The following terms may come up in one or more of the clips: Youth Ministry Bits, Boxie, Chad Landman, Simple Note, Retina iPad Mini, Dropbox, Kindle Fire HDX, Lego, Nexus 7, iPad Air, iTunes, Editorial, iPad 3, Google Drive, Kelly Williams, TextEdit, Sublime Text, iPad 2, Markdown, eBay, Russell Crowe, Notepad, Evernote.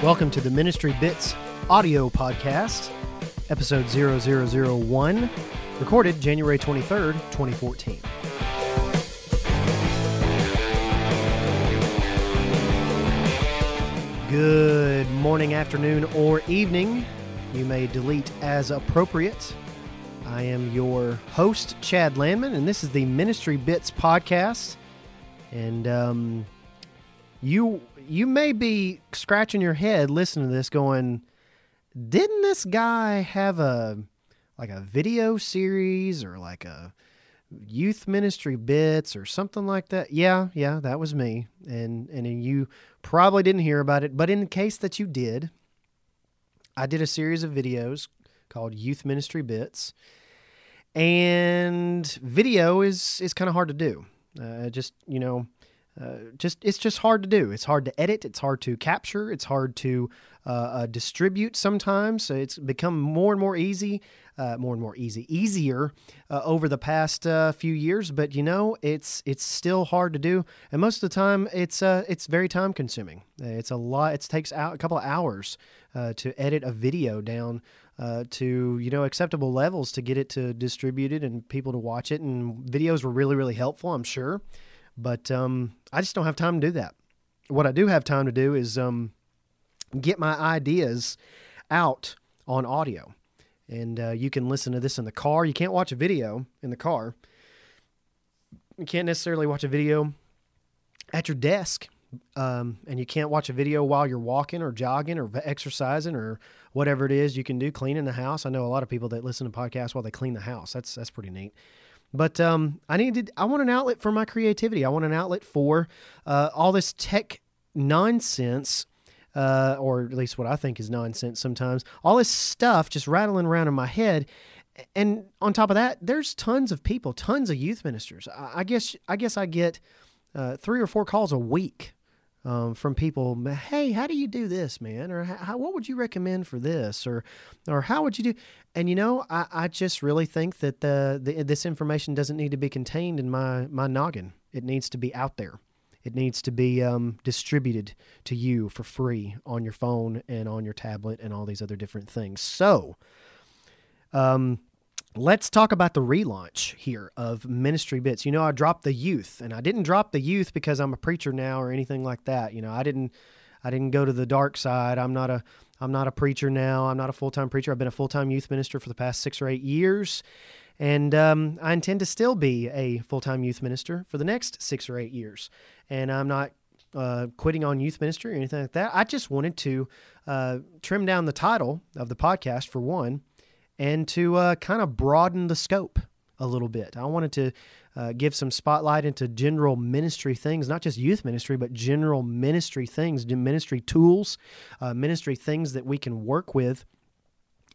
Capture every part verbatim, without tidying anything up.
Welcome to the Ministry Bits audio podcast, episode zero zero zero one, recorded January twenty-third, twenty fourteen. Good morning, afternoon, or evening. You may delete as appropriate. I am your host, Chad Landman, and this is the Ministry Bits podcast. And um, you you may be scratching your head listening to this going, didn't this guy have a like a video series or like a Youth Ministry Bits or something like that? Yeah, yeah, that was me. And, and you probably didn't hear about it, but in the case that you did, I did a series of videos called Youth Ministry Bits, and video is is kind of hard to do. Uh, just you know, uh, just it's just hard to do. It's hard to edit. It's hard to capture. It's hard to uh, uh, distribute. Sometimes so it's become more and more easy, uh, more and more easy, easier uh, over the past uh, few years. But you know, it's it's still hard to do, and most of the time, it's uh, it's very time consuming. It's a lot. It takes out a couple of hours uh, to edit a video down. Uh, to, you know, acceptable levels to get it to distributed and people to watch it. And videos were really, really helpful, I'm sure. But um, I just don't have time to do that. What I do have time to do is um, get my ideas out on audio. And uh, you can listen to this in the car. You can't watch a video in the car. You can't necessarily watch a video at your desk. Um, and you can't watch a video while you're walking or jogging or exercising or whatever it is you can do, cleaning the house. I know a lot of people that listen to podcasts while they clean the house. That's that's pretty neat. But um, I needed, I want an outlet for my creativity. I want an outlet for uh, all this tech nonsense, uh, or at least what I think is nonsense sometimes. All this stuff just rattling around in my head. And on top of that, there's tons of people, tons of youth ministers. I, I guess I guess I get uh, three or four calls a week. Um, from people, hey, how do you do this, man? Or how, what would you recommend for this? Or, or how would you do? And you know, I, I just really think that the, the this information doesn't need to be contained in my my noggin. It needs to be out there. It needs to be um, distributed to you for free on your phone and on your tablet and all these other different things. So, um. Let's talk about the relaunch here of Ministry Bits. You know, I dropped the youth, and I didn't drop the youth because I'm a preacher now or anything like that. You know, I didn't, I didn't go to the dark side. I'm not a, I'm not a preacher now. I'm not a full-time preacher. I've been a full-time youth minister for the past six or eight years, and um, I intend to still be a full-time youth minister for the next six or eight years. And I'm not uh, quitting on youth ministry or anything like that. I just wanted to uh, trim down the title of the podcast for one. And to uh, kind of broaden the scope a little bit. I wanted to uh, give some spotlight into general ministry things, not just youth ministry, but general ministry things, ministry tools, uh, ministry things that we can work with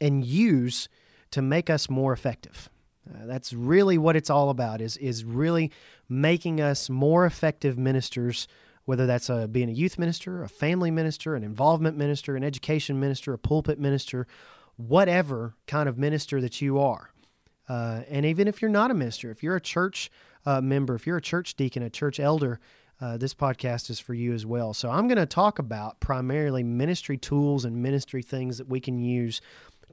and use to make us more effective. Uh, that's really what it's all about, is is really making us more effective ministers, whether that's a, being a youth minister, a family minister, an involvement minister, an education minister, a pulpit minister, whatever kind of minister that you are. Uh, and even if you're not a minister, if you're a church uh, member, if you're a church deacon, a church elder, uh, this podcast is for you as well. So I'm going to talk about primarily ministry tools and ministry things that we can use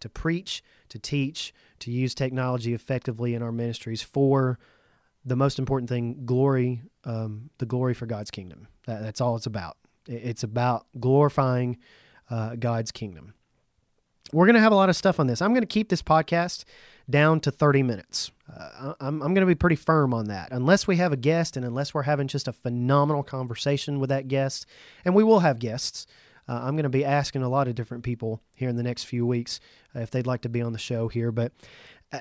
to preach, to teach, to use technology effectively in our ministries for the most important thing, glory, um, the glory for God's kingdom. That, that's all it's about. It's about glorifying uh, God's kingdom. We're going to have a lot of stuff on this. I'm going to keep this podcast down to thirty minutes. Uh, I'm, I'm going to be pretty firm on that, unless we have a guest and unless we're having just a phenomenal conversation with that guest. And we will have guests. Uh, I'm going to be asking a lot of different people here in the next few weeks uh, if they'd like to be on the show here. But uh,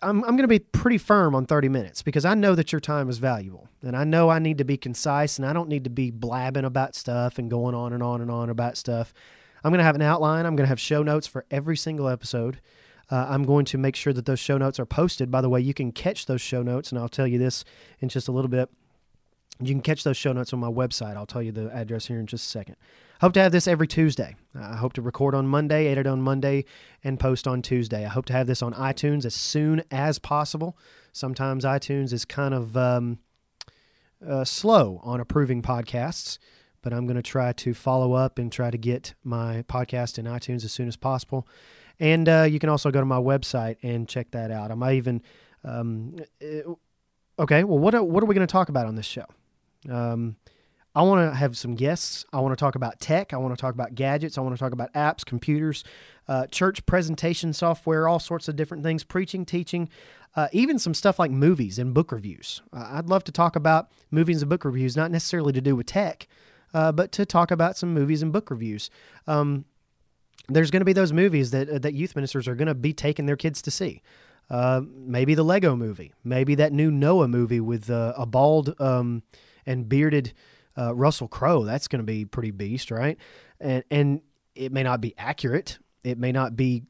I'm, I'm going to be pretty firm on thirty minutes because I know that your time is valuable. And I know I need to be concise, and I don't need to be blabbing about stuff and going on and on and on about stuff. I'm going to have an outline. I'm going to have show notes for every single episode. Uh, I'm going to make sure that those show notes are posted. By the way, you can catch those show notes, and I'll tell you this in just a little bit. You can catch those show notes on my website. I'll tell you the address here in just a second. Hope to have this every Tuesday. I hope to record on Monday, edit on Monday, and post on Tuesday. I hope to have this on iTunes as soon as possible. Sometimes iTunes is kind of um, uh, slow on approving podcasts. but I'm going to try to follow up and try to get my podcast in iTunes as soon as possible. And uh, you can also go to my website and check that out. I might even... Um, it, okay, well, what, what are we going to talk about on this show? Um, I want to have some guests. I want to talk about tech. I want to talk about gadgets. I want to talk about apps, computers, uh, church presentation software, all sorts of different things, preaching, teaching, uh, even some stuff like movies and book reviews. Uh, I'd love to talk about movies and book reviews, not necessarily to do with tech, uh, but to talk about some movies and book reviews. Um, there's going to be those movies that uh, that youth ministers are going to be taking their kids to see. Uh, maybe the Lego movie, maybe that new Noah movie with uh, a bald um, and bearded uh, Russell Crowe. That's going to be pretty beast, right? And and it may not be accurate. It may not be,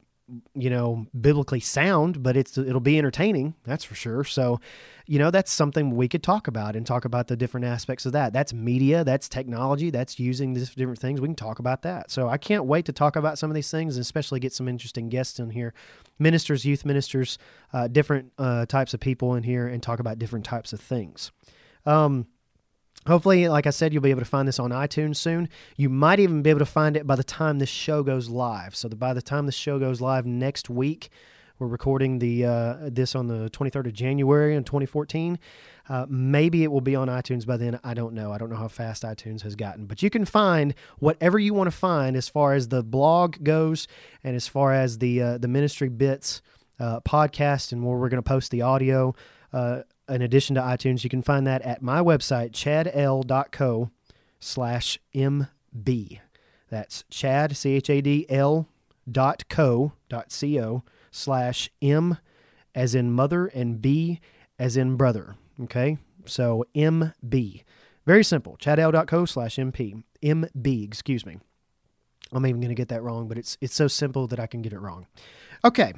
you know, biblically sound, but it's it'll be entertaining. That's for sure. So, you know, that's something we could talk about and talk about the different aspects of that. That's media. That's technology. That's using these different things. We can talk about that. So I can't wait to talk about some of these things, and especially get some interesting guests in here. Ministers, youth ministers, uh, different uh, types of people in here, and talk about different types of things. Um, hopefully, like I said, you'll be able to find this on iTunes soon. You might even be able to find it by the time this show goes live. So that by the time the show goes live next week, we're recording the uh, this on the twenty-third of January in twenty fourteen. Uh, maybe it will be on iTunes by then. I don't know. I don't know how fast iTunes has gotten. But you can find whatever you want to find as far as the blog goes and as far as the uh, the Ministry Bits uh, podcast and where we're going to post the audio. Uh, in addition to iTunes, you can find that at my website, chad l dot co slash m b. That's Chad, C H A D L dot co dot C-O slash M as in mother and B as in brother. Okay, so M B. Very simple, chad l dot co slash m p. M B, excuse me. I'm even going to get that wrong, but it's it's so simple that I can get it wrong. Okay,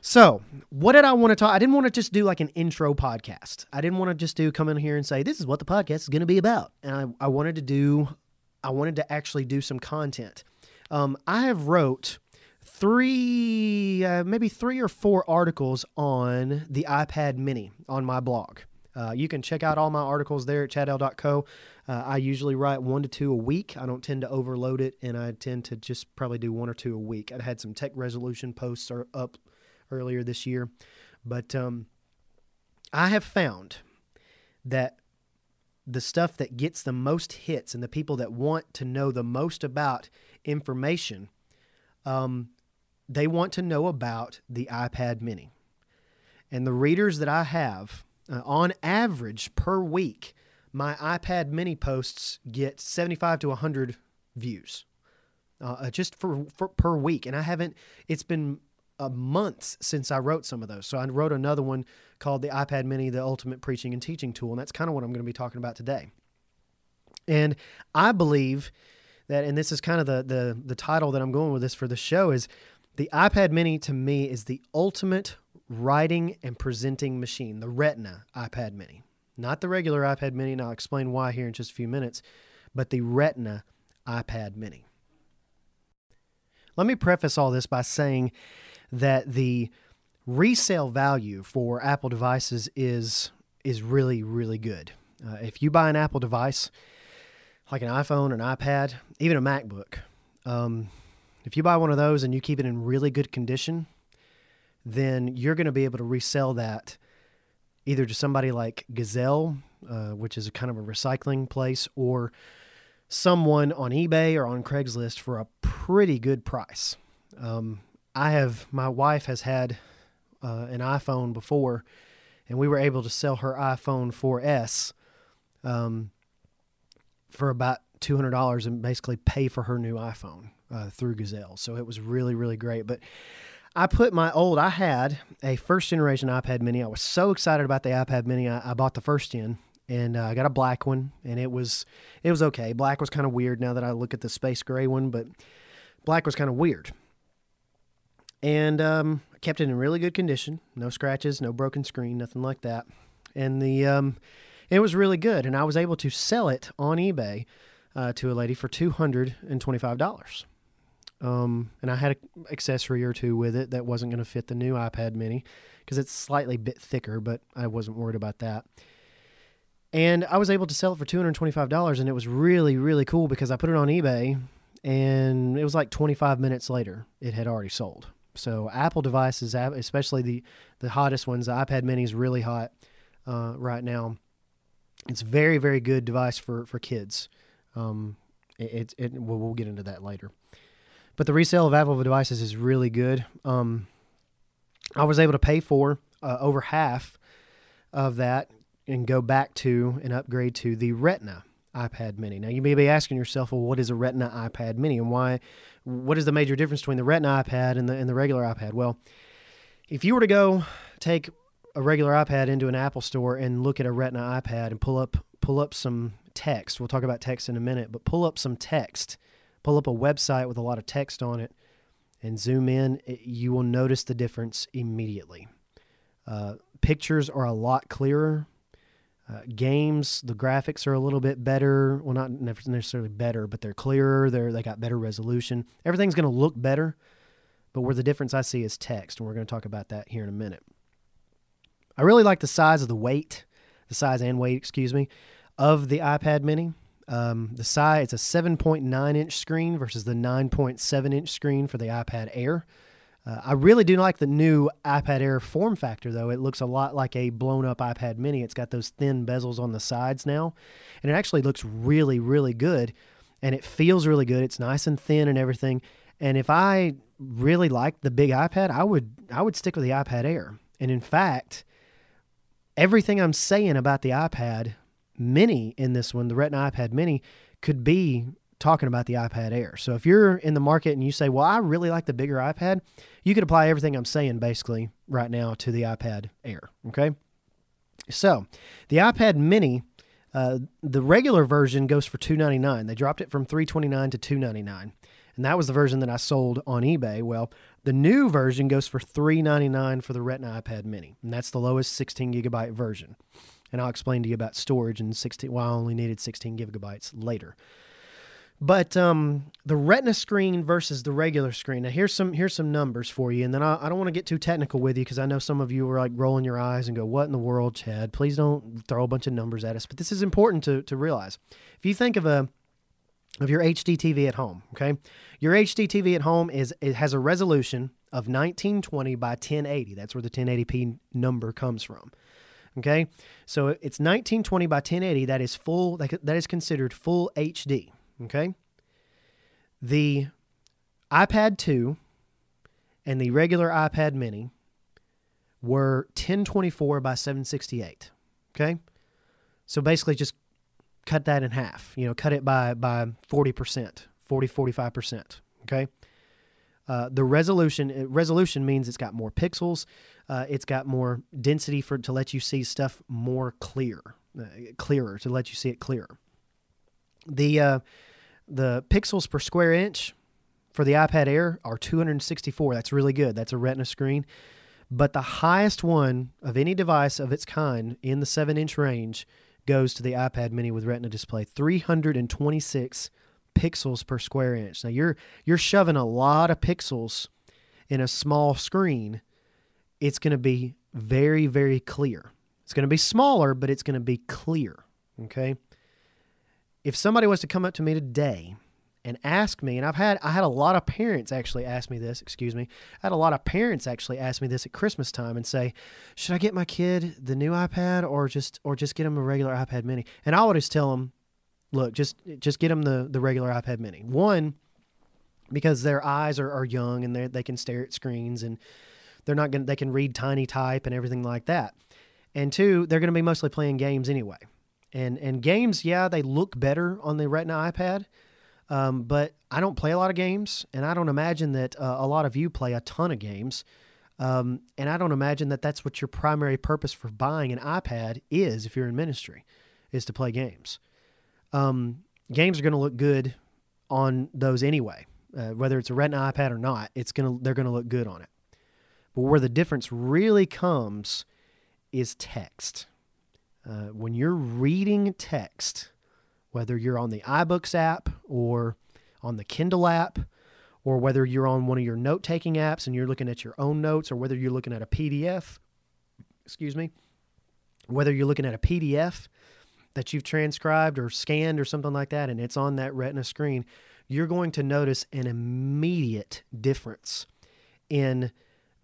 so what did I want to talk? I didn't want to just do like an intro podcast. I didn't want to just do come in here and say, this is what the podcast is going to be about. And I, I wanted to do, I wanted to actually do some content. Um, I have wrote three, uh, maybe three or four articles on the iPad Mini on my blog. Uh, you can check out all my articles there at chad l dot co. Uh, I usually write one to two a week. I don't tend to overload it, and I tend to just probably do one or two a week. I had some tech resolution posts are up earlier this year, but um, I have found that the stuff that gets the most hits and the people that want to know the most about information, um, they want to know about the iPad Mini. And the readers that I have, uh, on average per week, my iPad Mini posts get seventy-five to one hundred views uh, just for, for per week. And I haven't, it's been a month since I wrote some of those. So I wrote another one called the iPad Mini, the Ultimate Preaching and Teaching Tool. And that's kind of what I'm going to be talking about today. And I believe that, and this is kind of the, the, the title that I'm going with this for the show, is the iPad Mini to me is the ultimate writing and presenting machine, the Retina iPad Mini, not the regular iPad Mini. And I'll explain why here in just a few minutes, but the Retina iPad Mini. Let me preface all this by saying that the resale value for Apple devices is, is really, really good. Uh, if you buy an Apple device, like an iPhone, an iPad, even a MacBook, um, if you buy one of those and you keep it in really good condition, then you're going to be able to resell that either to somebody like Gazelle, uh, which is a kind of a recycling place, or someone on eBay or on Craigslist for a pretty good price. Um, I have, my wife has had uh, an iPhone before, and we were able to sell her iPhone four S um, for about two hundred dollars and basically pay for her new iPhone uh, through Gazelle. So it was really, really great. But I put my old, I had a first generation iPad Mini. I was so excited about the iPad Mini. I, I bought the first gen, and uh, I got a black one, and it was, it was okay. Black was kind of weird now that I look at the space gray one, but black was kind of weird. And um, I kept it in really good condition. No scratches, no broken screen, nothing like that. And the um, it was really good, and I was able to sell it on eBay uh, to a lady for two hundred twenty-five dollars. Um, and I had an accessory or two with it that wasn't going to fit the new iPad Mini because it's slightly bit thicker, but I wasn't worried about that. And I was able to sell it for two hundred twenty-five dollars, and it was really, really cool because I put it on eBay, and it was like twenty-five minutes later, it had already sold. So Apple devices, especially the, the hottest ones, the iPad Mini is really hot uh, right now. It's a very, very good device for, for kids. Um, it, it, it we'll, we'll get into that later. But the resale of Apple devices is really good. Um, I was able to pay for uh, over half of that and go back to and upgrade to the Retina iPad Mini. Now, you may be asking yourself, well, what is a Retina iPad Mini, and why? What is the major difference between the Retina iPad and the and the regular iPad? Well, if you were to go take a regular iPad into an Apple store and look at a Retina iPad and pull up pull up some text, we'll talk about text in a minute, but pull up some text, pull up a website with a lot of text on it, and zoom in, it, you will notice the difference immediately. Uh, pictures are a lot clearer. Uh, games, the graphics are a little bit better. Well, not necessarily better, but they're clearer. They're, they got better resolution. Everything's going to look better, but where the difference I see is text, and we're going to talk about that here in a minute. I really like the size of the weight, the size and weight, excuse me, of the iPad Mini. Um, the size, it's a seven point nine inch screen versus the nine point seven inch screen for the iPad Air. Uh, I really do like the new iPad Air form factor, though. It looks a lot like a blown-up iPad Mini. It's got those thin bezels on the sides now, and it actually looks really, really good, and it feels really good. It's nice and thin and everything, and if I really liked the big iPad, I would I would stick with the iPad Air. And in fact, everything I'm saying about the iPad Mini in this one, the Retina iPad Mini, could be talking about the iPad Air. So if you're in the market and you say, well, I really like the bigger iPad, you could apply everything I'm saying basically right now to the iPad Air, okay? So the iPad Mini, uh, the regular version goes for two hundred ninety-nine dollars. They dropped it from three hundred twenty-nine dollars to two hundred ninety-nine dollars, and that was the version that I sold on eBay. Well, the new version goes for three hundred ninety-nine dollars for the Retina iPad Mini, and that's the lowest sixteen gigabyte version. And I'll explain to you about storage and sixteen, well, I only needed sixteen gigabytes later. But um, the Retina screen versus the regular screen. Now, here's some here's some numbers for you, and then I, I don't want to get too technical with you because I know some of you are like rolling your eyes and go, what in the world, Chad? Please don't throw a bunch of numbers at us. But this is important to to realize. If you think of a of your H D T V at home, okay, your H D T V at home is it has a resolution of nineteen twenty by ten eighty. That's where the ten eighty p number comes from. Okay, so it's nineteen twenty by ten eighty. That is full. That, that is considered full H D. Okay, the iPad two and the regular iPad Mini were ten twenty-four by seven sixty-eight, okay? So basically just cut that in half, you know, cut it by, by forty percent, forty, forty-five percent, okay? Uh, the resolution, resolution means it's got more pixels, uh, it's got more density for to let you see stuff more clear, uh, clearer, to let you see it clearer. The uh, the pixels per square inch for the iPad Air are two hundred sixty-four. That's really good. That's a Retina screen. But the highest one of any device of its kind in the seven inch range goes to the iPad Mini with Retina display, three hundred twenty-six pixels per square inch. Now, you're you're shoving a lot of pixels in a small screen. It's going to be very, very clear. It's going to be smaller, but it's going to be clear, okay? If somebody was to come up to me today and ask me, and I've had I had a lot of parents actually ask me this, excuse me, I had a lot of parents actually ask me this at Christmas time and say, should I get my kid the new iPad or just or just get him a regular iPad Mini? And I would just tell them, look, just just get him the, the regular iPad Mini. One, because their eyes are, are young and they they can stare at screens and they're not gonna they can read tiny type and everything like that. And two, they're gonna be mostly playing games anyway. And and games, yeah, they look better on the Retina iPad, um, but I don't play a lot of games, and I don't imagine that uh, a lot of you play a ton of games, um, and I don't imagine that that's what your primary purpose for buying an iPad is if you're in ministry, is to play games. Um, games are going to look good on those anyway, uh, whether it's a Retina iPad or not. It's gonna they're going to look good on it. But where the difference really comes is text. Uh, when you're reading text, whether you're on the iBooks app or on the Kindle app, or whether you're on one of your note-taking apps and you're looking at your own notes, or whether you're looking at a P D F, excuse me, whether you're looking at a P D F that you've transcribed or scanned or something like that, and it's on that Retina screen, you're going to notice an immediate difference in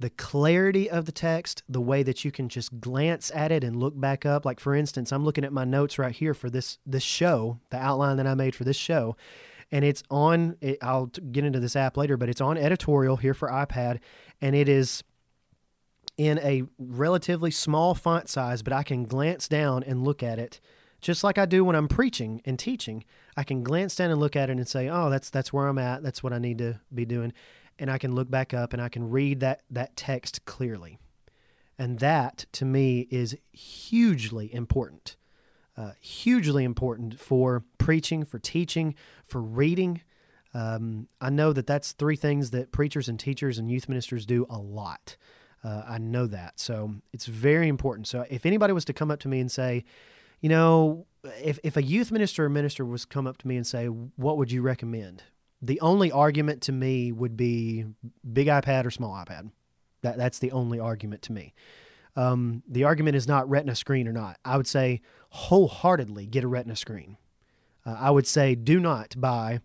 the clarity of the text, the way that you can just glance at it and look back up. Like, for instance, I'm looking at my notes right here for this this show, the outline that I made for this show, and it's on, it, I'll get into this app later, but it's on Editorial here for iPad, and it is in a relatively small font size, but I can glance down and look at it just like I do when I'm preaching and teaching. I can glance down and look at it and say, oh, that's that's where I'm at. That's what I need to be doing. And I can look back up and I can read that that text clearly. And that, to me, is hugely important, uh, hugely important for preaching, for teaching, for reading. Um, I know that that's three things that preachers and teachers and youth ministers do a lot. Uh, I know that. So it's very important. So if anybody was to come up to me and say, you know, if, if a youth minister or minister was come up to me and say, what would you recommend? The only argument to me would be big iPad or small iPad. That That's the only argument to me. Um, the argument is not Retina screen or not. I would say wholeheartedly get a Retina screen. Uh, I would say do not buy,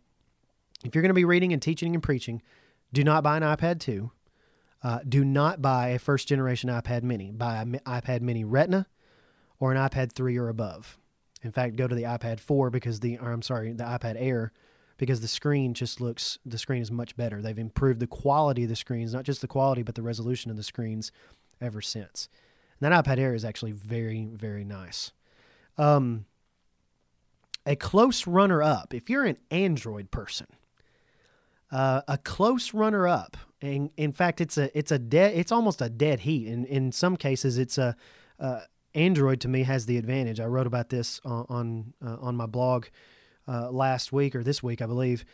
if you're going to be reading and teaching and preaching, do not buy an iPad two. Uh, do not buy a first-generation iPad Mini. Buy an iPad Mini Retina or an iPad three or above. In fact, go to the iPad four because the, or I'm sorry, the iPad Air, because the screen just looks, the screen is much better. They've improved the quality of the screens, not just the quality, but the resolution of the screens ever since. And that iPad Air is actually very, very nice. Um, a close runner-up, if you're an Android person, uh, a close runner-up, and in fact, it's a it's a dead it's almost a dead heat. In in some cases, it's a uh, Android to me has the advantage. I wrote about this on on, uh, on my blog uh, last week or this week, I believe,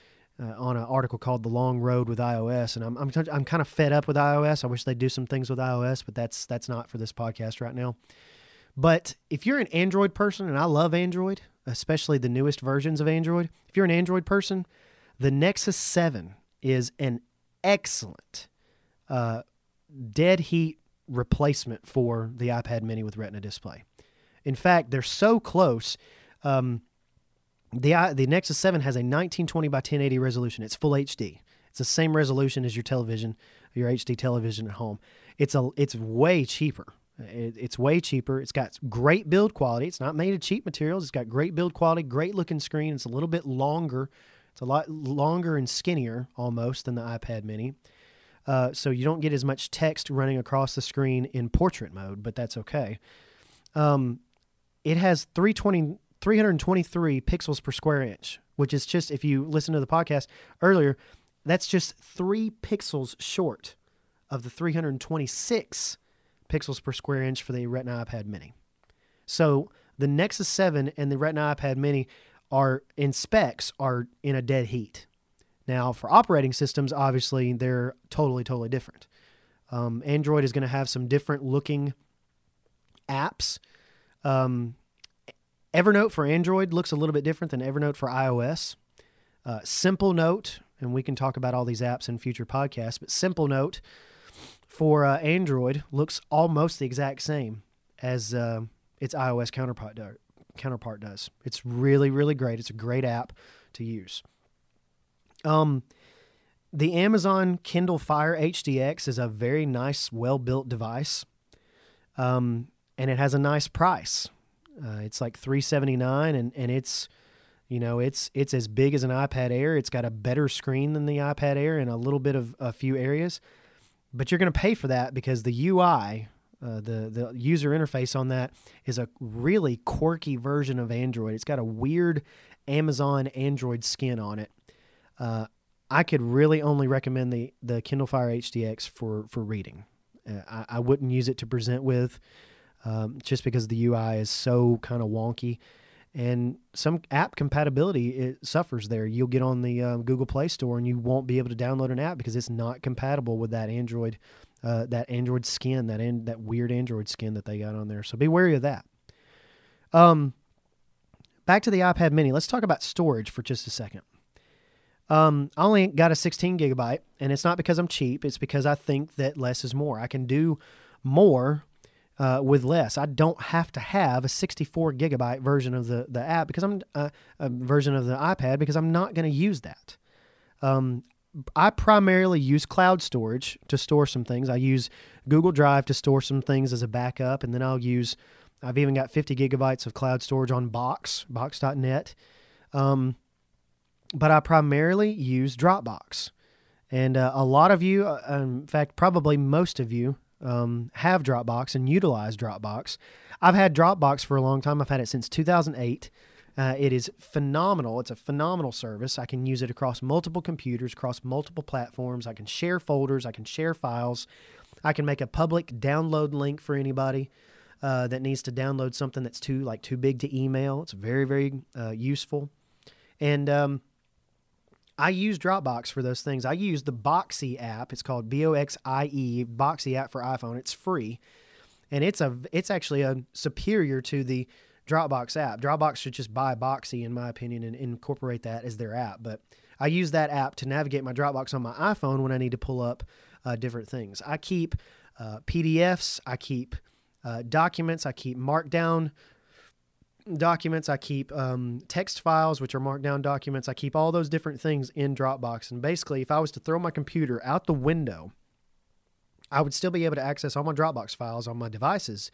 uh, on an article called "The Long Road with iOS." And I'm I'm I'm kind of fed up with iOS. I wish they'd do some things with iOS, but that's that's not for this podcast right now. But if you're an Android person, and I love Android, especially the newest versions of Android, if you're an Android person, the Nexus seven is an excellent uh, dead heat replacement for the iPad Mini with Retina display. In fact, they're so close. Um, the the Nexus seven has a nineteen twenty by ten eighty resolution. It's full H D. It's the same resolution as your television, your H D television at home. It's a it's way cheaper. It, it's way cheaper. It's got great build quality. It's not made of cheap materials. It's got great build quality, great looking screen. It's a little bit longer. It's a lot longer and skinnier almost than the iPad Mini. Uh, so you don't get as much text running across the screen in portrait mode, but that's okay. Um, it has three hundred twenty-three pixels per square inch, which is just, if you listen to the podcast earlier, that's just three pixels short of the three hundred twenty-six pixels per square inch for the Retina iPad Mini. So the Nexus seven and the Retina iPad Mini are in specs are in a dead heat. Now, for operating systems, obviously, they're totally, totally different. Um, Android is going to have some different looking apps. Um, Evernote for Android looks a little bit different than Evernote for iOS. Uh, Simple Note, and we can talk about all these apps in future podcasts, but Simple Note for uh, Android looks almost the exact same as uh, its iOS counterpart does. counterpart does. It's really, really great. It's a great app to use. Um, the Amazon Kindle Fire H D X is a very nice, well-built device. Um, and it has a nice price. Uh, it's like three hundred seventy-nine dollars, and, and it's, you know, it's, it's as big as an iPad Air. It's got a better screen than the iPad Air in a little bit of a few areas, but you're going to pay for that because the U I, Uh, the, the user interface on that is a really quirky version of Android. It's got a weird Amazon Android skin on it. Uh, I could really only recommend the, the Kindle Fire H D X for, for reading. Uh, I, I wouldn't use it to present with um, just because the U I is so kind of wonky. And some app compatibility it suffers there. You'll get on the um, Google Play Store and you won't be able to download an app because it's not compatible with that Android Uh, that Android skin, that in, that weird Android skin that they got on there. So be wary of that. Um, back to the iPad Mini. Let's talk about storage for just a second. Um, I only got a sixteen gigabyte, and it's not because I'm cheap. It's because I think that less is more. I can do more uh, with less. I don't have to have a sixty-four gigabyte version of the, the app because I'm uh, a version of the iPad because I'm not going to use that. Um, I primarily use cloud storage to store some things. I use Google Drive to store some things as a backup, and then I'll use, I've even got fifty gigabytes of cloud storage on Box, box dot net. Um, but I primarily use Dropbox. And uh, a lot of you, uh, in fact, probably most of you, um, have Dropbox and utilize Dropbox. I've had Dropbox for a long time. I've had it since two thousand eight. Uh, it is phenomenal. It's a phenomenal service. I can use it across multiple computers, across multiple platforms. I can share folders. I can share files. I can make a public download link for anybody uh, that needs to download something that's too like too big to email. It's very, very uh, useful. And um, I use Dropbox for those things. I use the Boxie app. It's called B O X I E, Boxie app for iPhone. It's free, and it's a it's actually a superior to the Dropbox app. Dropbox should just buy Boxie, in my opinion, and incorporate that as their app. But I use that app to navigate my Dropbox on my iPhone when I need to pull up uh, different things. I keep uh, P D Fs, I keep uh, documents, I keep Markdown documents, I keep um, text files, which are Markdown documents. I keep all those different things in Dropbox. And basically, if I was to throw my computer out the window, I would still be able to access all my Dropbox files on my devices,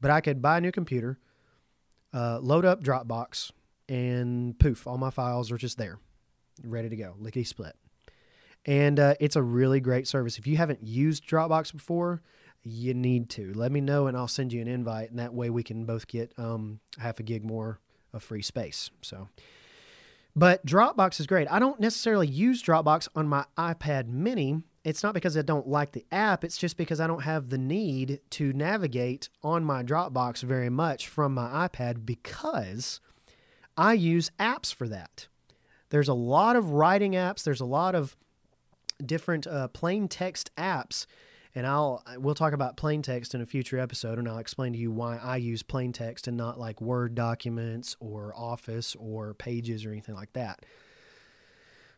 but I could buy a new computer, Uh, load up Dropbox, and poof, all my files are just there, ready to go, lickety split. And uh, it's a really great service. If you haven't used Dropbox before, you need to. Let me know, and I'll send you an invite, and that way we can both get um, half a gig more of free space. So, but Dropbox is great. I don't necessarily use Dropbox on my iPad mini. It's not because I don't like the app. It's just because I don't have the need to navigate on my Dropbox very much from my iPad because I use apps for that. There's a lot of writing apps. There's a lot of different uh, plain text apps. And I'll we'll talk about plain text in a future episode, and I'll explain to you why I use plain text and not like Word documents or Office or Pages or anything like that.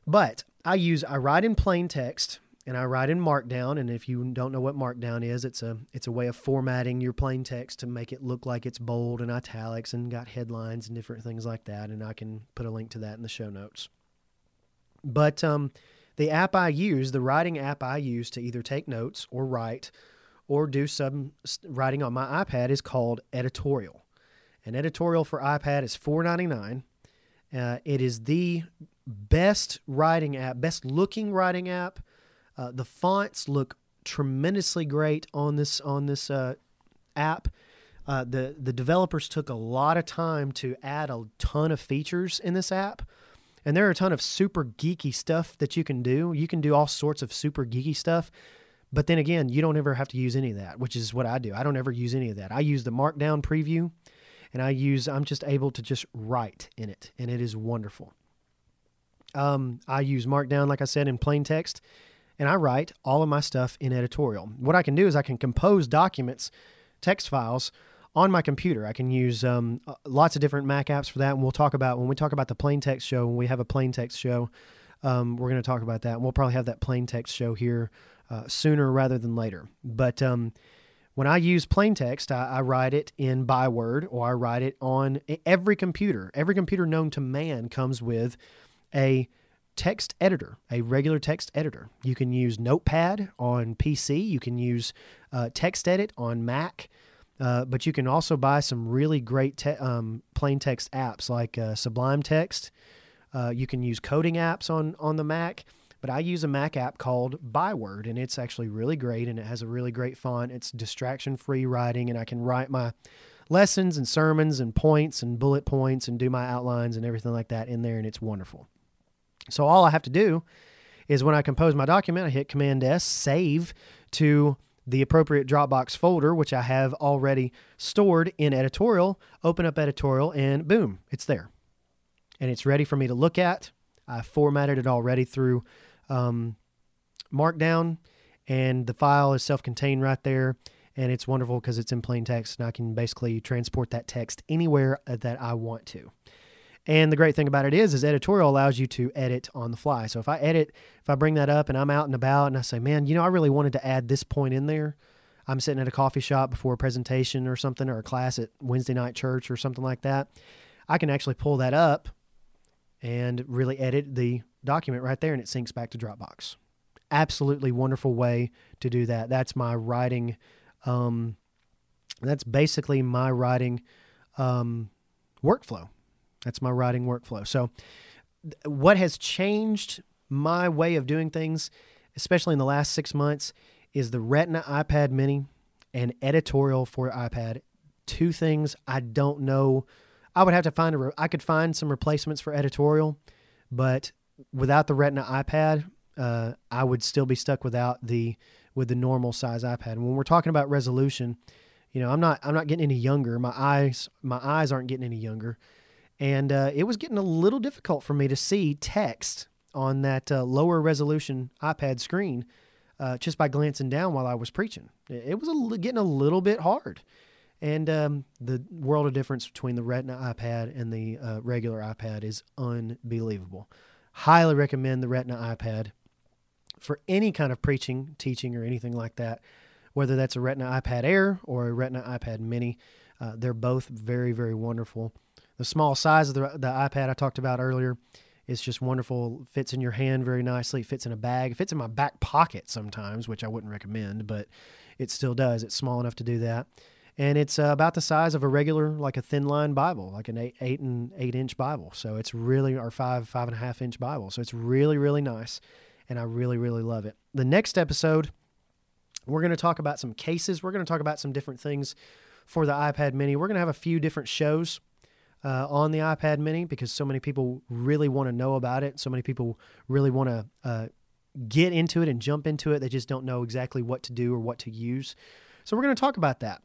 But I use I write in plain text. And I write in Markdown, and if you don't know what Markdown is, it's a it's a way of formatting your plain text to make it look like it's bold and italics and got headlines and different things like that, and I can put a link to that in the show notes. But um, the app I use, the writing app I use to either take notes or write or do some writing on my iPad is called Editorial. And Editorial for iPad is four dollars and ninety-nine cents. Uh, it is the best writing app, best looking writing app. Uh, the fonts look tremendously great on this on this uh, app. Uh, the the developers took a lot of time to add a ton of features in this app, and there are a ton of super geeky stuff that you can do. You can do all sorts of super geeky stuff, but then again, you don't ever have to use any of that, which is what I do. I don't ever use any of that. I use the Markdown preview, and I use I'm just able to just write in it, and it is wonderful. Um, I use Markdown, like I said, in plain text. And I write all of my stuff in Editorial. What I can do is I can compose documents, text files, on my computer. I can use um, lots of different Mac apps for that, and we'll talk about, when we talk about the plain text show, when we have a plain text show, um, we're going to talk about that, and we'll probably have that plain text show here uh, sooner rather than later. But um, when I use plain text, I, I write it in Byword, or I write it on every computer. Every computer known to man comes with a text editor, a regular text editor. You can use Notepad on P C. You can use uh, TextEdit on Mac, uh, but you can also buy some really great te- um, plain text apps like uh, Sublime Text. Uh, you can use coding apps on, on the Mac, but I use a Mac app called Byword, and it's actually really great, and it has a really great font. It's distraction-free writing, and I can write my lessons and sermons and points and bullet points and do my outlines and everything like that in there, and it's wonderful. So all I have to do is when I compose my document, I hit Command-S, save to the appropriate Dropbox folder, which I have already stored in Editorial, open up Editorial, and boom, it's there. And it's ready for me to look at. I formatted it already through um, Markdown, and the file is self-contained right there, and it's wonderful because it's in plain text, and I can basically transport that text anywhere that I want to. And the great thing about it is, is Editorial allows you to edit on the fly. So if I edit, if I bring that up and I'm out and about and I say, man, you know, I really wanted to add this point in there, I'm sitting at a coffee shop before a presentation or something, or a class at Wednesday night church or something like that, I can actually pull that up and really edit the document right there, and it syncs back to Dropbox. Absolutely wonderful way to do that. That's my writing. Um, that's basically my writing um, workflow. That's my writing workflow. So th- what has changed my way of doing things, especially in the last six months, is the Retina iPad Mini and Editorial for iPad. Two things I don't know. I would have to find a re- I could find some replacements for Editorial, but without the Retina iPad, uh, I would still be stuck without the with the normal size iPad. And when we're talking about resolution, you know, I'm not I'm not getting any younger. My eyes my eyes aren't getting any younger, and uh, it was getting a little difficult for me to see text on that uh, lower resolution iPad screen. Uh, just by glancing down while I was preaching, it was a, getting a little bit hard, and um, the world of difference between the Retina iPad and the uh, regular iPad is unbelievable. Highly recommend the Retina iPad for any kind of preaching, teaching, or anything like that. Whether that's a Retina iPad Air or a Retina iPad Mini, uh, they're both very, very wonderful. The small size of the, the iPad I talked about earlier. It's just wonderful. Fits in your hand very nicely. Fits in a bag. Fits in my back pocket sometimes, which I wouldn't recommend, but it still does. It's small enough to do that, and it's uh, about the size of a regular, like a thin line Bible, like an eight, eight and eight inch Bible. So it's really our five, five and a half inch Bible. So it's really, really nice, and I really, really love it. The next episode, we're going to talk about some cases. We're going to talk about some different things for the iPad Mini. We're going to have a few different shows. Uh, on the iPad Mini, because so many people really want to know about it. So many people really want to uh, get into it and jump into it. They just don't know exactly what to do or what to use. So we're going to talk about that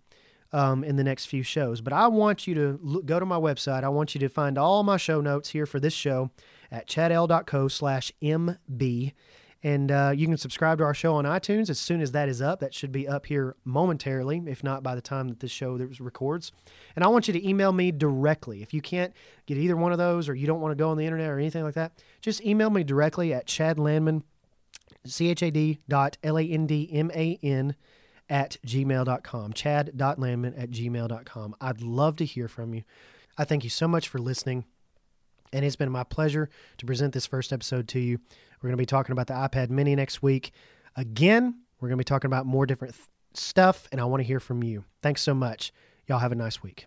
um, in the next few shows. But I want you to look, go to my website. I want you to find all my show notes here for this show at chad l dot co slash m b. And uh, you can subscribe to our show on iTunes as soon as that is up. That should be up here momentarily, if not by the time that this show records. And I want you to email me directly. If you can't get either one of those, or you don't want to go on the internet or anything like that, just email me directly at chadlandman, C H A D dot L A N D M A N at gmail dot com, chad dot landman at gmail dot com. I'd love to hear from you. I thank you so much for listening. And it's been my pleasure to present this first episode to you. We're going to be talking about the iPad Mini next week. Again, we're going to be talking about more different th- stuff, and I want to hear from you. Thanks so much. Y'all have a nice week.